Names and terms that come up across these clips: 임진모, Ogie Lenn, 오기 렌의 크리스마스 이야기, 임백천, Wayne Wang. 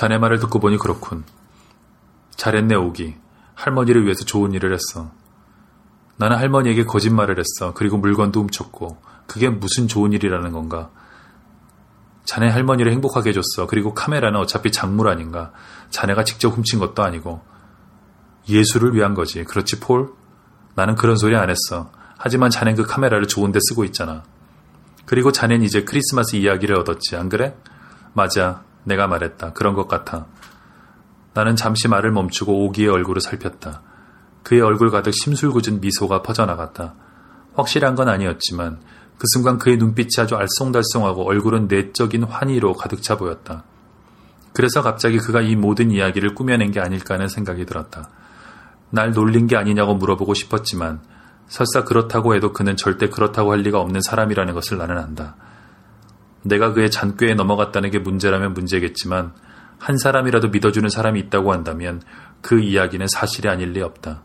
자네 말을 듣고 보니 그렇군. 잘했네, 오기. 할머니를 위해서 좋은 일을 했어. 나는 할머니에게 거짓말을 했어. 그리고 물건도 훔쳤고. 그게 무슨 좋은 일이라는 건가? 자네 할머니를 행복하게 해줬어. 그리고 카메라는 어차피 작물 아닌가. 자네가 직접 훔친 것도 아니고. 예술을 위한 거지. 그렇지, 폴? 나는 그런 소리 안 했어. 하지만 자넨 그 카메라를 좋은 데 쓰고 있잖아. 그리고 자넨 이제 크리스마스 이야기를 얻었지. 안 그래? 맞아. 내가 말했다. 그런 것 같아. 나는 잠시 말을 멈추고 오기의 얼굴을 살폈다. 그의 얼굴 가득 심술궂은 미소가 퍼져나갔다. 확실한 건 아니었지만 그 순간 그의 눈빛이 아주 알쏭달쏭하고 얼굴은 내적인 환희로 가득 차 보였다. 그래서 갑자기 그가 이 모든 이야기를 꾸며낸 게 아닐까 하는 생각이 들었다. 날 놀린 게 아니냐고 물어보고 싶었지만 설사 그렇다고 해도 그는 절대 그렇다고 할 리가 없는 사람이라는 것을 나는 안다. 내가 그의 잔꾀에 넘어갔다는 게 문제라면 문제겠지만 한 사람이라도 믿어주는 사람이 있다고 한다면 그 이야기는 사실이 아닐 리 없다.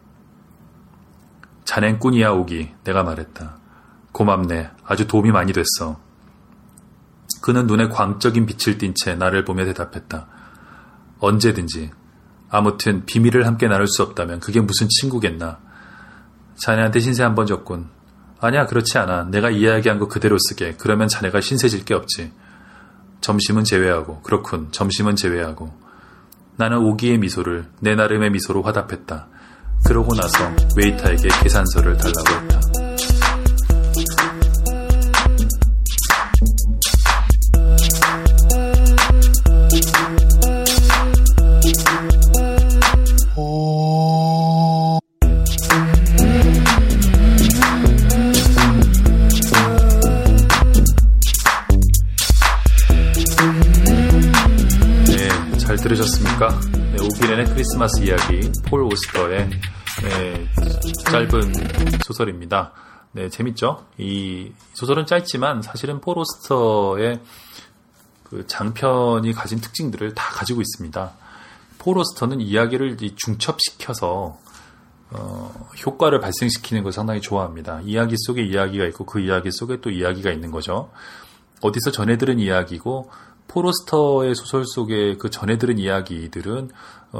자넨 꾼이야, 오기. 내가 말했다. 고맙네. 아주 도움이 많이 됐어. 그는 눈에 광적인 빛을 띤 채 나를 보며 대답했다. 언제든지. 아무튼 비밀을 함께 나눌 수 없다면 그게 무슨 친구겠나. 자네한테 신세 한번 졌군. 아니야, 그렇지 않아. 내가 이야기한 거 그대로 쓰게. 그러면 자네가 신세 질 게 없지. 점심은 제외하고. 그렇군. 점심은 제외하고. 나는 오기의 미소를 내 나름의 미소로 화답했다. 그러고 나서 웨이터에게 계산서를 달라고 했다. 들으셨습니까? 네, 오기 렌의 크리스마스 이야기, 폴 오스터의 짧은 소설입니다. 네, 재밌죠? 이 소설은 짧지만 사실은 폴 오스터의 그 장편이 가진 특징들을 다 가지고 있습니다. 폴 오스터는 이야기를 중첩시켜서 효과를 발생시키는 걸 상당히 좋아합니다. 이야기 속에 이야기가 있고 그 이야기 속에 또 이야기가 있는 거죠. 어디서 전해 들은 이야기고 폴 오스터의 소설 속에 그 전해 들은 이야기들은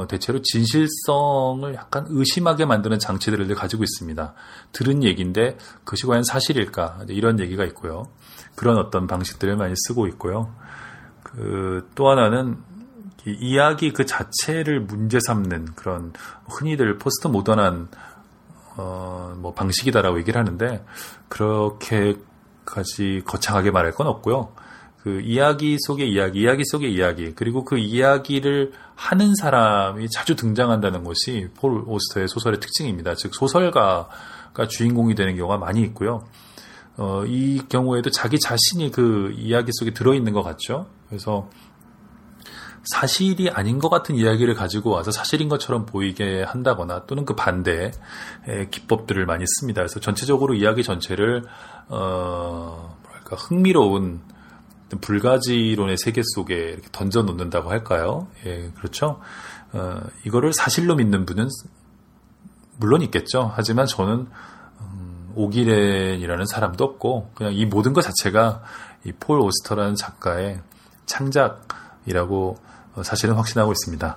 대체로 진실성을 약간 의심하게 만드는 장치들을 가지고 있습니다. 들은 얘기인데 그것이 과연 사실일까? 이런 얘기가 있고요. 그런 어떤 방식들을 많이 쓰고 있고요. 또 하나는 이야기 그 자체를 문제 삼는 그런 흔히들 포스트 모던한 방식이다라고 얘기를 하는데 그렇게까지 거창하게 말할 건 없고요. 그 이야기 속의 이야기, 이야기 속의 이야기, 그리고 그 이야기를 하는 사람이 자주 등장한다는 것이 폴 오스터의 소설의 특징입니다. 즉 소설가가 주인공이 되는 경우가 많이 있고요. 이 경우에도 자기 자신이 그 이야기 속에 들어있는 것 같죠. 그래서 사실이 아닌 것 같은 이야기를 가지고 와서 사실인 것처럼 보이게 한다거나 또는 그 반대의 기법들을 많이 씁니다. 그래서 전체적으로 이야기 전체를 흥미로운 불가지론의 세계 속에 이렇게 던져 놓는다고 할까요? 예, 그렇죠. 이거를 사실로 믿는 분은 물론 있겠죠. 하지만 저는 오기 렌이라는 사람도 없고 그냥 이 모든 것 자체가 이 폴 오스터라는 작가의 창작이라고 사실은 확신하고 있습니다.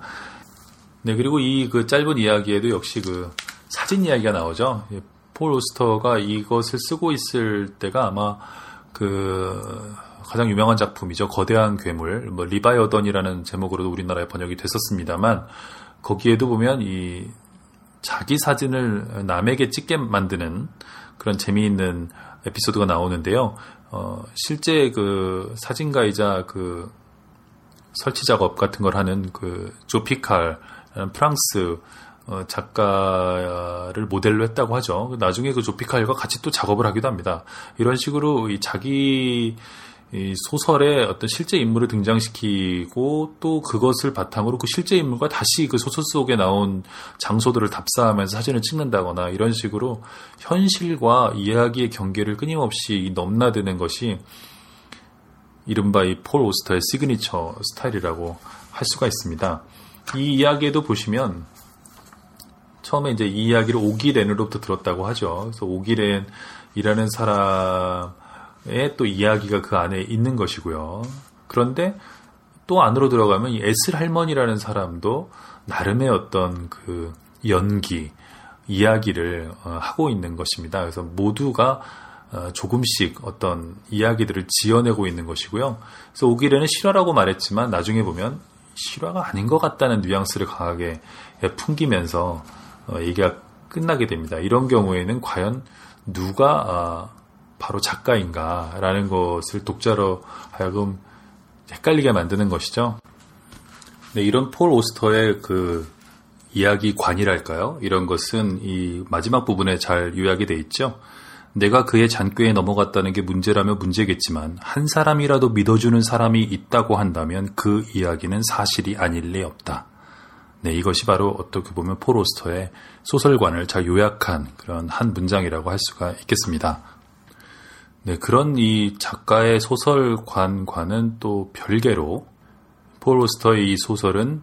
네, 그리고 이 그 짧은 이야기에도 역시 그 사진 이야기가 나오죠. 예, 폴 오스터가 이것을 쓰고 있을 때가 아마 그 가장 유명한 작품이죠. 거대한 괴물, 리바이어던이라는 제목으로도 우리나라에 번역이 됐었습니다만 거기에도 보면 이 자기 사진을 남에게 찍게 만드는 그런 재미있는 에피소드가 나오는데요. 실제 그 사진가이자 그 설치 작업 같은 걸 하는 그 조피칼이라는 프랑스 작가를 모델로 했다고 하죠. 나중에 그 조피칼과 같이 또 작업을 하기도 합니다. 이런 식으로 이 자기 이 소설에 어떤 실제 인물을 등장시키고 또 그것을 바탕으로 그 실제 인물과 다시 그 소설 속에 나온 장소들을 답사하면서 사진을 찍는다거나 이런 식으로 현실과 이야기의 경계를 끊임없이 넘나드는 것이 이른바 이 폴 오스터의 시그니처 스타일이라고 할 수가 있습니다. 이 이야기에도 보시면 처음에 이제 이 이야기를 오기 렌으로부터 들었다고 하죠. 그래서 오기 렌이라는 사람 또 이야기가 그 안에 있는 것이고요. 그런데 또 안으로 들어가면 이 에슬 할머니라는 사람도 나름의 어떤 그 연기, 이야기를 하고 있는 것입니다. 그래서 모두가 조금씩 어떤 이야기들을 지어내고 있는 것이고요. 그래서 오기 렌은 실화라고 말했지만 나중에 보면 실화가 아닌 것 같다는 뉘앙스를 강하게 풍기면서 얘기가 끝나게 됩니다. 이런 경우에는 과연 누가 바로 작가인가라는 것을 독자로 하여금 헷갈리게 만드는 것이죠. 네, 이런 폴 오스터의 그 이야기관이랄까요? 이런 것은 이 마지막 부분에 잘 요약이 돼 있죠. 내가 그의 잔꾀에 넘어갔다는 게 문제라면 문제겠지만 한 사람이라도 믿어주는 사람이 있다고 한다면 그 이야기는 사실이 아닐 리 없다. 네, 이것이 바로 어떻게 보면 폴 오스터의 소설관을 잘 요약한 그런 한 문장이라고 할 수가 있겠습니다. 네, 그런 이 작가의 소설관과는 또 별개로 폴 오스터의 이 소설은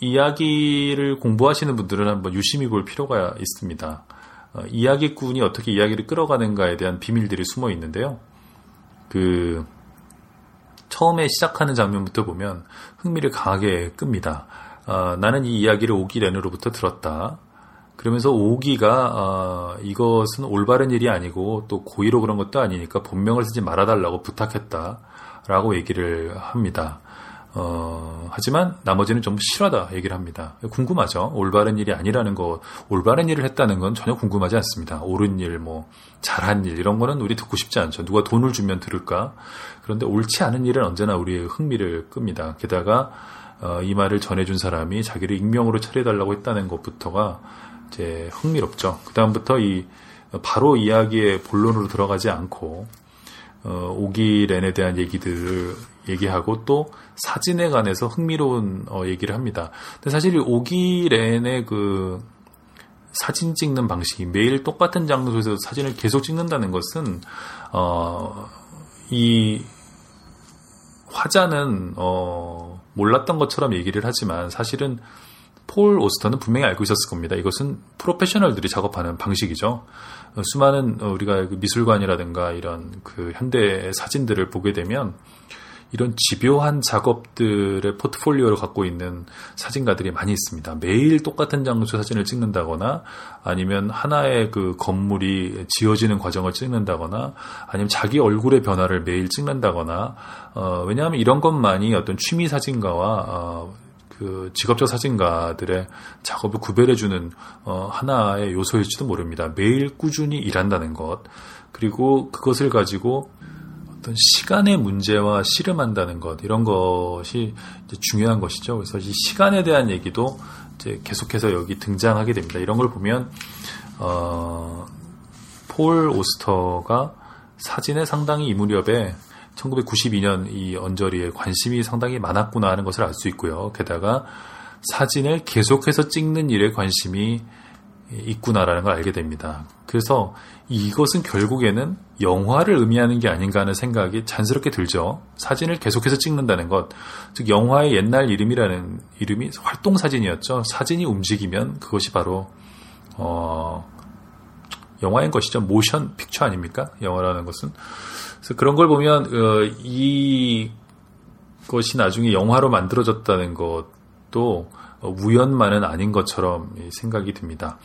이야기를 공부하시는 분들은 한번 유심히 볼 필요가 있습니다. 이야기꾼이 어떻게 이야기를 끌어가는가에 대한 비밀들이 숨어 있는데요. 그 처음에 시작하는 장면부터 보면 흥미를 강하게 끕니다. 나는 이 이야기를 오기 렌으로부터 들었다. 그러면서 오기가 이것은 올바른 일이 아니고 또 고의로 그런 것도 아니니까 본명을 쓰지 말아달라고 부탁했다라고 얘기를 합니다. 하지만 나머지는 전부 실화다 얘기를 합니다. 궁금하죠. 올바른 일이 아니라는 거, 올바른 일을 했다는 건 전혀 궁금하지 않습니다. 옳은 일, 뭐 잘한 일 이런 거는 우리 듣고 싶지 않죠. 누가 돈을 주면 들을까? 그런데 옳지 않은 일은 언제나 우리의 흥미를 끕니다. 게다가 이 말을 전해준 사람이 자기를 익명으로 처리해달라고 했다는 것부터가 이제 흥미롭죠. 그 다음부터 이 바로 이야기의 본론으로 들어가지 않고 오기 렌에 대한 얘기들을 얘기하고 또 사진에 관해서 흥미로운 얘기를 합니다. 근데 사실 이 오기 렌의 그 사진 찍는 방식이 매일 똑같은 장소에서 사진을 계속 찍는다는 것은 이 화자는 몰랐던 것처럼 얘기를 하지만 사실은 폴 오스터는 분명히 알고 있었을 겁니다. 이것은 프로페셔널들이 작업하는 방식이죠. 수많은 우리가 미술관이라든가 이런 그 현대 사진들을 보게 되면 이런 집요한 작업들의 포트폴리오를 갖고 있는 사진가들이 많이 있습니다. 매일 똑같은 장소 사진을 찍는다거나 아니면 하나의 그 건물이 지어지는 과정을 찍는다거나 아니면 자기 얼굴의 변화를 매일 찍는다거나 왜냐하면 이런 것만이 어떤 취미 사진가와 그 직업적 사진가들의 작업을 구별해주는 하나의 요소일지도 모릅니다. 매일 꾸준히 일한다는 것 그리고 그것을 가지고 어떤 시간의 문제와 씨름한다는 것 이런 것이 이제 중요한 것이죠. 그래서 이 시간에 대한 얘기도 이제 계속해서 여기 등장하게 됩니다. 이런 걸 보면 폴 오스터가 사진에 상당히 이 무렵에 1992년 이 언저리에 관심이 상당히 많았구나 하는 것을 알 수 있고요. 게다가 사진을 계속해서 찍는 일에 관심이 있구나라는 걸 알게 됩니다. 그래서 이것은 결국에는 영화를 의미하는 게 아닌가 하는 생각이 자연스럽게 들죠. 사진을 계속해서 찍는다는 것, 즉 영화의 옛날 이름이라는 이름이 활동사진이었죠. 사진이 움직이면 그것이 바로 영화인 것이죠. 모션 픽처 아닙니까? 영화라는 것은. 그래서 그런 걸 보면 이것이 나중에 영화로 만들어졌다는 것도 우연만은 아닌 것처럼 생각이 듭니다.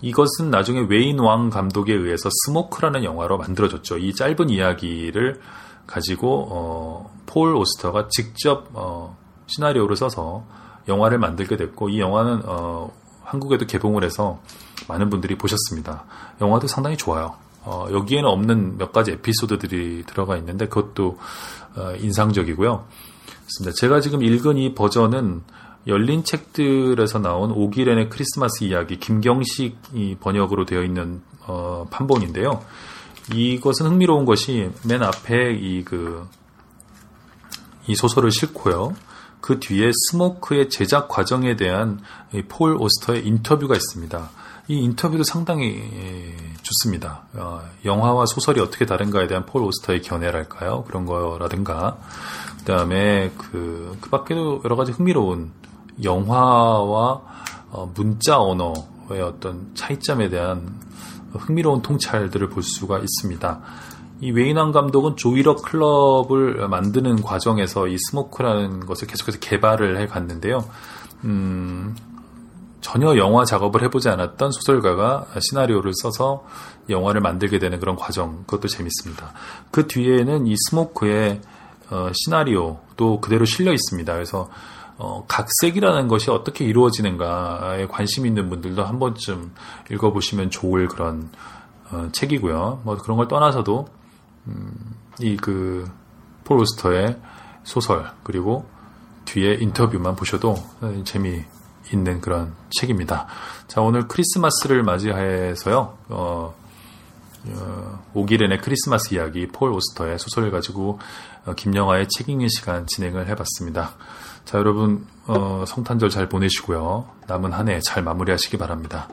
이것은 나중에 웨인 왕 감독에 의해서 스모크라는 영화로 만들어졌죠. 이 짧은 이야기를 가지고 폴 오스터가 직접 시나리오를 써서 영화를 만들게 됐고 이 영화는 한국에도 개봉을 해서 많은 분들이 보셨습니다. 영화도 상당히 좋아요. 여기에는 없는 몇 가지 에피소드들이 들어가 있는데 그것도 인상적이고요. 그렇습니다. 제가 지금 읽은 이 버전은 열린 책들에서 나온 오기 렌의 크리스마스 이야기 김경식 번역으로 되어 있는 판본인데요. 이것은 흥미로운 것이 맨 앞에 이 소설을 싣고요. 그 뒤에 스모크의 제작 과정에 대한 폴 오스터의 인터뷰가 있습니다. 이 인터뷰도 상당히 좋습니다. 영화와 소설이 어떻게 다른가에 대한 폴 오스터의 견해랄까요? 그런 거라든가 그다음에 그 밖에도 여러 가지 흥미로운 영화와 문자 언어의 어떤 차이점에 대한 흥미로운 통찰들을 볼 수가 있습니다. 이 웨인왕 감독은 조이러 클럽을 만드는 과정에서 이 스모크라는 것을 계속해서 개발을 해갔는데요. 전혀 영화 작업을 해보지 않았던 소설가가 시나리오를 써서 영화를 만들게 되는 그런 과정, 그것도 재밌습니다. 그 뒤에는 이 스모크의 시나리오도 그대로 실려 있습니다. 그래서 각색이라는 것이 어떻게 이루어지는가에 관심 있는 분들도 한 번쯤 읽어보시면 좋을 그런 책이고요. 뭐 그런 걸 떠나서도 이 그 폴 오스터의 소설 그리고 뒤에 인터뷰만 보셔도 재미있는 그런 책입니다. 자, 오늘 크리스마스를 맞이해서요. 오기 렌의 크리스마스 이야기, 폴 오스터의 소설을 가지고 김영하의 책 읽는 시간 진행을 해봤습니다. 자, 여러분 성탄절 잘 보내시고요. 남은 한 해 잘 마무리하시기 바랍니다.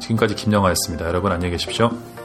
지금까지 김영하였습니다. 여러분 안녕히 계십시오.